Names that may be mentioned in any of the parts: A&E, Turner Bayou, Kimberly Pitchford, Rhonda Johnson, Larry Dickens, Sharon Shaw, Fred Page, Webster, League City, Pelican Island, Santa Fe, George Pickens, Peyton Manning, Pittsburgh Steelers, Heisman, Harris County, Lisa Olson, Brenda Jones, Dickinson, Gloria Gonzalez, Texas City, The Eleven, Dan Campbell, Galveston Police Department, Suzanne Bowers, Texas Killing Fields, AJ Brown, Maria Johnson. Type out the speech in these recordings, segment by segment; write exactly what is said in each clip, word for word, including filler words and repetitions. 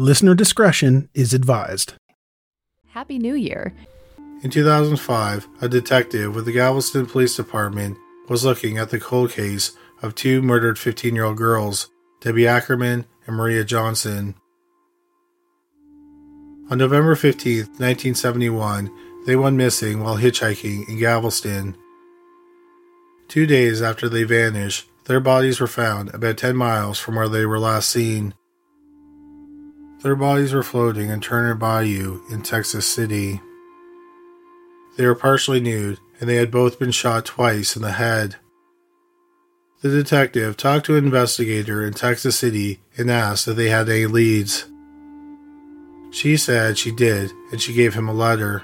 Listener discretion is advised. Happy New Year. In two thousand five, a detective with the Galveston Police Department was looking at the cold case of two murdered fifteen-year-old girls, Debbie Ackerman and Maria Johnson. On November fifteenth, nineteen seventy-one, they went missing while hitchhiking in Galveston. Two days after they vanished, their bodies were found about ten miles from where they were last seen. Their bodies were floating in Turner Bayou in Texas City. They were partially nude, and they had both been shot twice in the head. The detective talked to an investigator in Texas City and asked if they had any leads. She said she did, and she gave him a letter.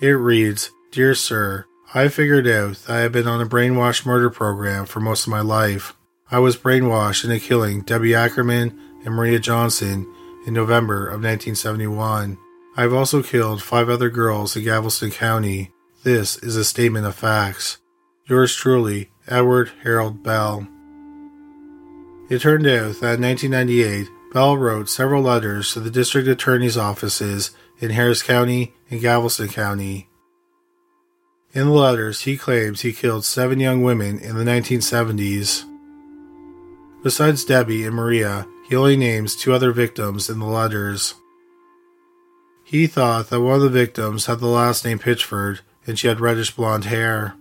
It reads, "Dear sir, I figured out that I have been on a brainwash murder program for most of my life. I was brainwashed into killing Debbie Ackerman and Maria Johnson in November of nineteen seventy-one. I've also killed five other girls in Galveston County. This is a statement of facts. Yours truly, Edward Harold Bell." It turned out that in nineteen ninety-eight, Bell wrote several letters to the district attorney's offices in Harris County and Galveston County. In the letters, he claims he killed seven young women in the nineteen seventies. Besides Debbie and Maria, he only names two other victims in the letters. He thought that one of the victims had the last name Pitchford, and she had reddish blonde hair.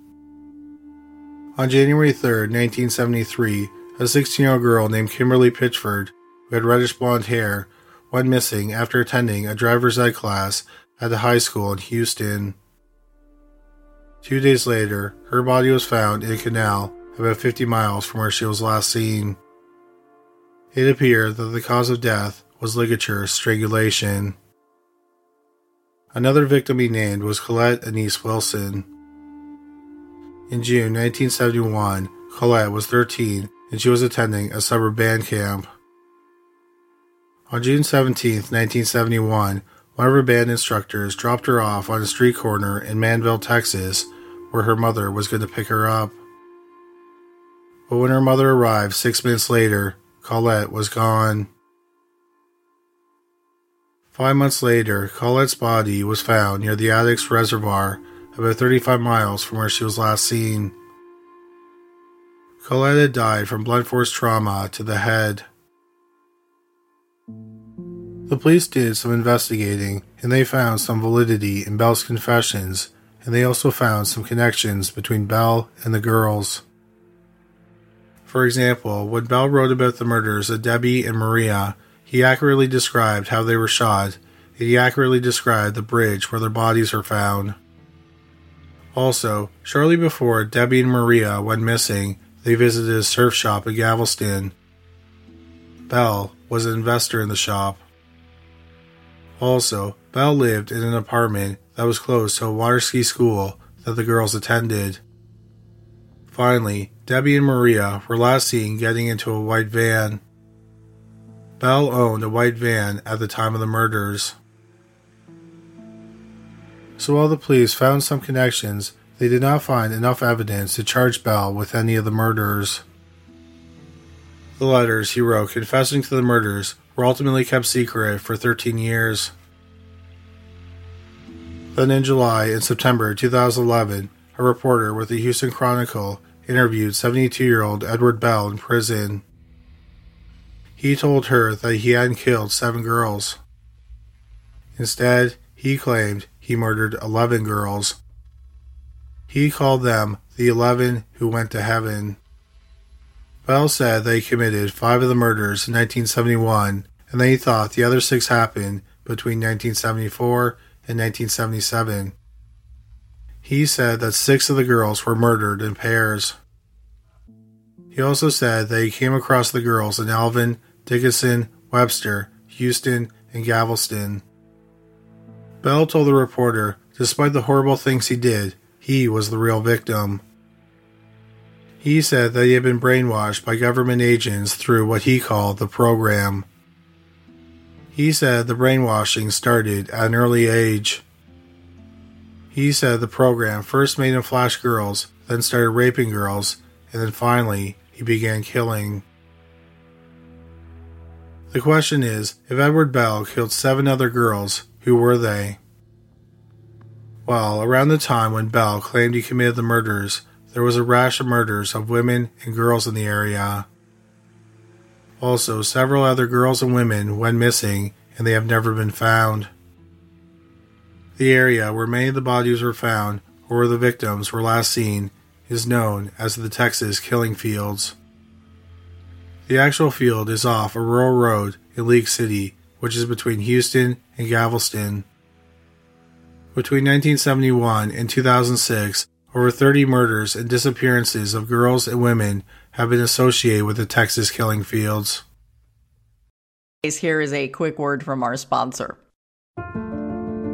On January third, nineteen seventy-three, a sixteen-year-old girl named Kimberly Pitchford, who had reddish blonde hair, went missing after attending a driver's ed class at a high school in Houston. Two days later, her body was found in a canal about fifty miles from where she was last seen. It appeared that the cause of death was ligature strangulation. Another victim he named was Colette Denise Wilson. In June nineteen seventy-one, Colette was thirteen and she was attending a summer band camp. On June seventeenth, nineteen seventy-one, one of her band instructors dropped her off on a street corner in Manville, Texas, where her mother was going to pick her up. But when her mother arrived six minutes later, Colette was gone. Five months later, Colette's body was found near the Addicks Reservoir, about thirty-five miles from where she was last seen. Colette had died from blunt force trauma to the head. The police did some investigating, and they found some validity in Bell's confessions, and they also found some connections between Bell and the girls. For example, when Bell wrote about the murders of Debbie and Maria, he accurately described how they were shot, and he accurately described the bridge where their bodies were found. Also, shortly before Debbie and Maria went missing, they visited a surf shop in Galveston. Bell was an investor in the shop. Also, Bell lived in an apartment that was close to a water ski school that the girls attended. Finally, Debbie and Maria were last seen getting into a white van. Bell owned a white van at the time of the murders. So while the police found some connections, they did not find enough evidence to charge Bell with any of the murders. The letters he wrote confessing to the murders were ultimately kept secret for thirteen years. Then in July and September two thousand eleven, a reporter with the Houston Chronicle interviewed seventy-two-year-old Edward Bell in prison. He told her that he hadn't killed seven girls. Instead, he claimed he murdered eleven girls. He called them the Eleven Who Went to Heaven. Bell said they committed five of the murders in nineteen seventy-one, and they thought the other six happened between nineteen seventy-four and nineteen seventy-seven. He said that six of the girls were murdered in pairs. He also said that he came across the girls in Alvin, Dickinson, Webster, Houston, and Galveston. Bell told the reporter, despite the horrible things he did, he was the real victim. He said that he had been brainwashed by government agents through what he called the program. He said the brainwashing started at an early age. He said the program first made him flash girls, then started raping girls, and then finally he began killing. The question is, if Edward Bell killed seven other girls, who were they? Well, around the time when Bell claimed he committed the murders, there was a rash of murders of women and girls in the area. Also, several other girls and women went missing, and they have never been found. The area where many of the bodies were found, or where the victims were last seen, is known as the Texas Killing Fields. The actual field is off a rural road in League City, which is between Houston and Galveston. Between nineteen seventy-one and two thousand six, over thirty murders and disappearances of girls and women have been associated with the Texas Killing Fields. Here is a quick word from our sponsor.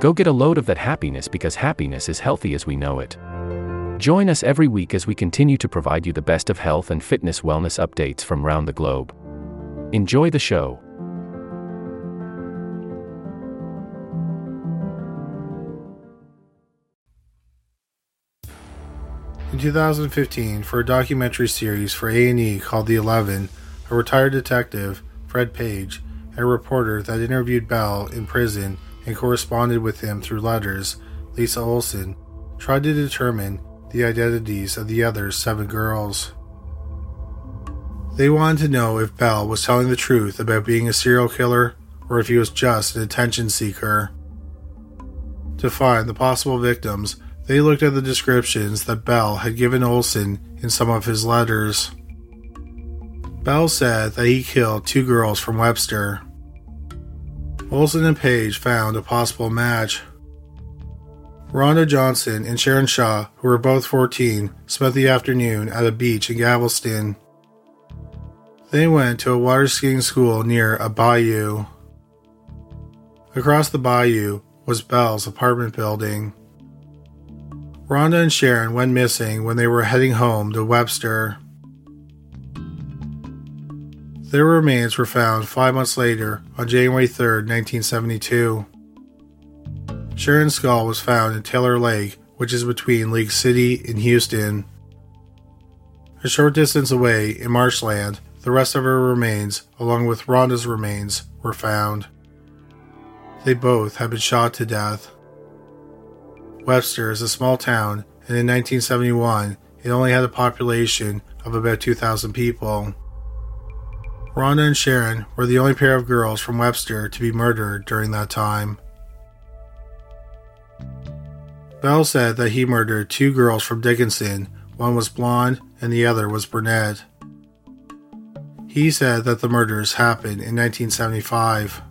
Go get a load of that happiness, because happiness is healthy as we know it. Join us every week as we continue to provide you the best of health and fitness wellness updates from around the globe. Enjoy the show. In two thousand fifteen, for a documentary series for A and E called The Eleven, a retired detective, Fred Page, and a reporter that interviewed Bell in prison and corresponded with him through letters, Lisa Olson, tried to determine the identities of the other seven girls. They wanted to know if Bell was telling the truth about being a serial killer, or if he was just an attention seeker. To find the possible victims, they looked at the descriptions that Bell had given Olson in some of his letters. Bell said that he killed two girls from Webster. Olson and Page found a possible match. Rhonda Johnson and Sharon Shaw, who were both fourteen, spent the afternoon at a beach in Galveston. They went to a water skiing school near a bayou. Across the bayou was Bell's apartment building. Rhonda and Sharon went missing when they were heading home to Webster. Their remains were found five months later on January third, nineteen seventy-two. Sharon's skull was found in Taylor Lake, which is between League City and Houston. A short distance away in marshland, the rest of her remains, along with Rhonda's remains, were found. They both had been shot to death. Webster is a small town, and in nineteen seventy-one, it only had a population of about two thousand people. Rhonda and Sharon were the only pair of girls from Webster to be murdered during that time. Bell said that he murdered two girls from Dickinson. One was blonde and the other was brunette. He said that the murders happened in nineteen seventy-five.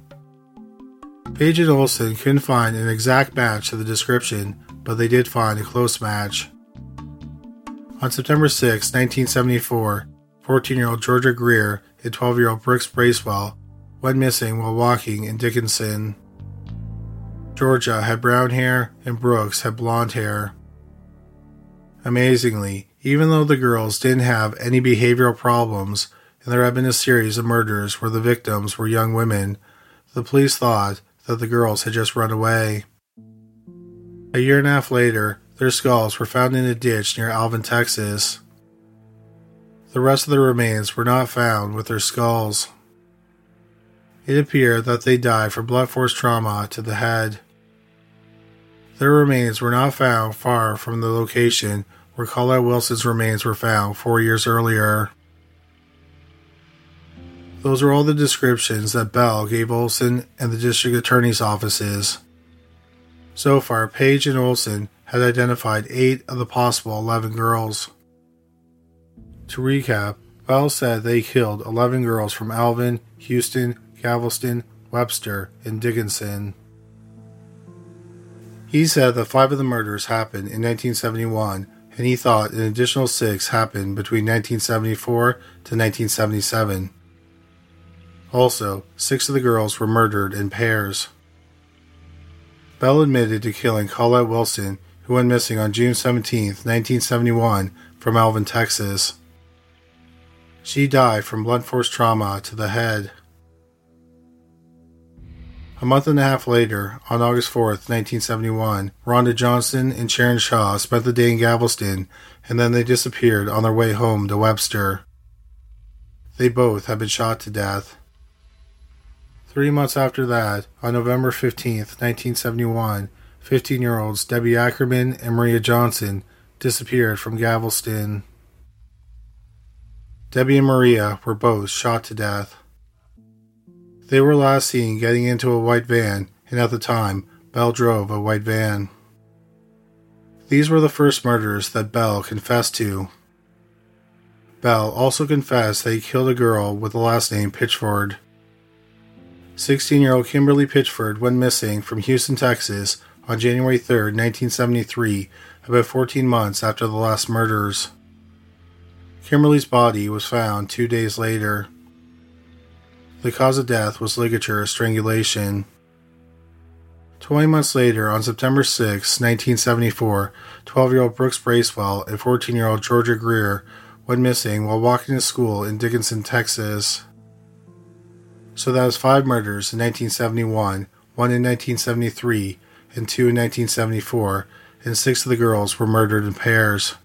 Page and Olson couldn't find an exact match to the description, but they did find a close match. On September sixth, nineteen seventy-four, fourteen-year-old Georgia Greer and twelve-year-old Brooks Bracewell went missing while walking in Dickinson. Georgia had brown hair and Brooks had blonde hair. Amazingly, even though the girls didn't have any behavioral problems and there had been a series of murders where the victims were young women, the police thought that the girls had just run away. A year and a half later, their skulls were found in a ditch near Alvin, Texas. The rest of the remains were not found with their skulls. It appeared that they died from blunt force trauma to the head. Their remains were not found far from the location where Colette Wilson's remains were found four years earlier. Those are all the descriptions that Bell gave Olson and the district attorney's offices. So far, Page and Olson had identified eight of the possible eleven girls. To recap, Bell said they killed eleven girls from Alvin, Houston, Galveston, Webster, and Dickinson. He said that five of the murders happened in nineteen seventy-one, and he thought an additional six happened between nineteen seventy-four to nineteen seventy-seven. Also, six of the girls were murdered in pairs. Bell admitted to killing Colette Wilson, who went missing on June seventeenth, nineteen seventy-one, from Alvin, Texas. She died from blunt force trauma to the head. A month and a half later, on August fourth, nineteen seventy-one, Rhonda Johnson and Sharon Shaw spent the day in Galveston, and then they disappeared on their way home to Webster. They both had been shot to death. Three months after that, on November fifteenth, nineteen seventy-one, fifteen-year-olds Debbie Ackerman and Maria Johnson disappeared from Galveston. Debbie and Maria were both shot to death. They were last seen getting into a white van, and at the time, Bell drove a white van. These were the first murders that Bell confessed to. Bell also confessed that he killed a girl with the last name Pitchford. sixteen-year-old Kimberly Pitchford went missing from Houston, Texas on January third, nineteen seventy-three, about fourteen months after the last murders. Kimberly's body was found two days later. The cause of death was ligature strangulation. Twenty months later, on September sixth, nineteen seventy-four, twelve-year-old Brooks Bracewell and fourteen-year-old Georgia Greer went missing while walking to school in Dickinson, Texas. So that was five murders in nineteen seventy-one, one in nineteen seventy-three, and two in nineteen seventy-four, and six of the girls were murdered in pairs.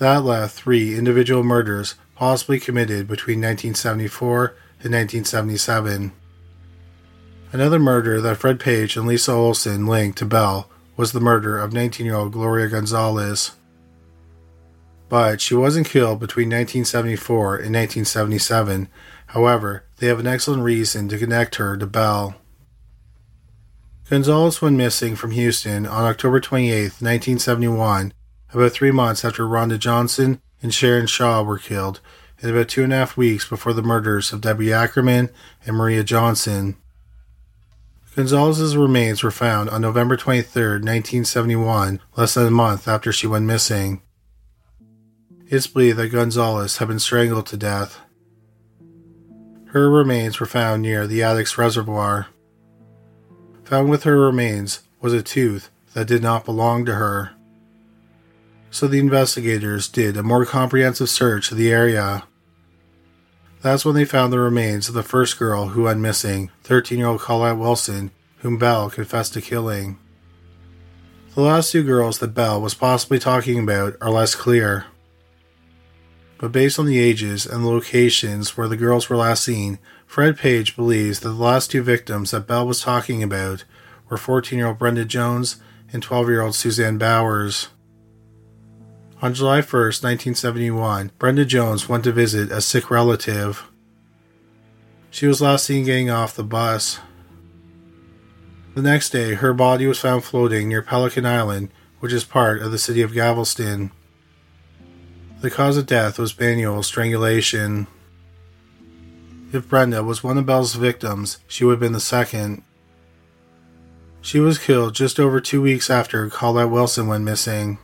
That left three individual murders possibly committed between nineteen seventy-four in nineteen seventy-seven. Another murder that Fred Page and Lisa Olson linked to Bell was the murder of nineteen-year-old Gloria Gonzalez. But she wasn't killed between nineteen seventy-four and nineteen seventy-seven, however, they have an excellent reason to connect her to Bell. Gonzalez went missing from Houston on October twenty-eighth, nineteen seventy-one, about three months after Rhonda Johnson and Sharon Shaw were killed, and about two and a half weeks before the murders of Debbie Ackerman and Maria Johnson. Gonzalez's remains were found on November twenty-third, nineteen seventy-one, less than a month after she went missing. It's believed that Gonzalez had been strangled to death. Her remains were found near the Addicks Reservoir. Found with her remains was a tooth that did not belong to her. So the investigators did a more comprehensive search of the area. That's when they found the remains of the first girl who went missing, thirteen-year-old Colette Wilson, whom Bell confessed to killing. The last two girls that Bell was possibly talking about are less clear. But based on the ages and the locations where the girls were last seen, Fred Page believes that the last two victims that Bell was talking about were fourteen-year-old Brenda Jones and twelve-year-old Suzanne Bowers. On July first, nineteen seventy-one, Brenda Jones went to visit a sick relative. She was last seen getting off the bus. The next day, her body was found floating near Pelican Island, which is part of the city of Galveston. The cause of death was manual strangulation. If Brenda was one of Bell's victims, she would have been the second. She was killed just over two weeks after Colette Wilson went missing.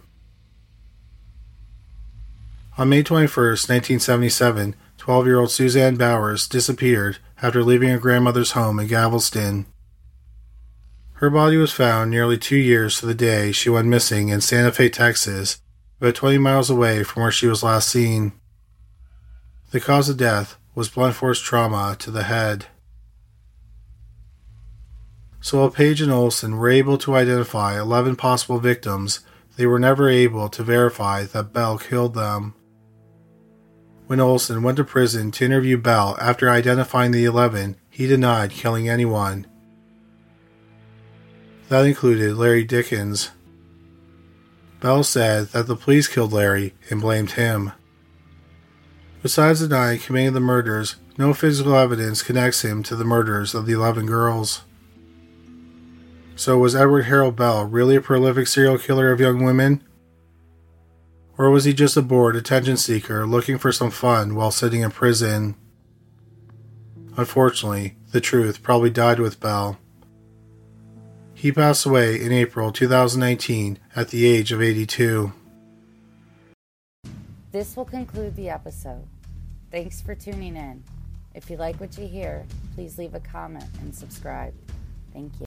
On May twenty-first, nineteen seventy-seven, twelve-year-old Suzanne Bowers disappeared after leaving her grandmother's home in Galveston. Her body was found nearly two years to the day she went missing in Santa Fe, Texas, about twenty miles away from where she was last seen. The cause of death was blunt force trauma to the head. So while Page and Olson were able to identify eleven possible victims, they were never able to verify that Bell killed them. When Olson went to prison to interview Bell after identifying the eleven, he denied killing anyone. That included Larry Dickens. Bell said that the police killed Larry and blamed him. Besides denying committing the murders, no physical evidence connects him to the murders of the eleven girls. So was Edward Harold Bell really a prolific serial killer of young women? Or was he just a bored attention seeker looking for some fun while sitting in prison? Unfortunately, the truth probably died with Bell. He passed away in April two thousand nineteen at the age of eighty-two. This will conclude the episode. Thanks for tuning in. If you like what you hear, please leave a comment and subscribe. Thank you.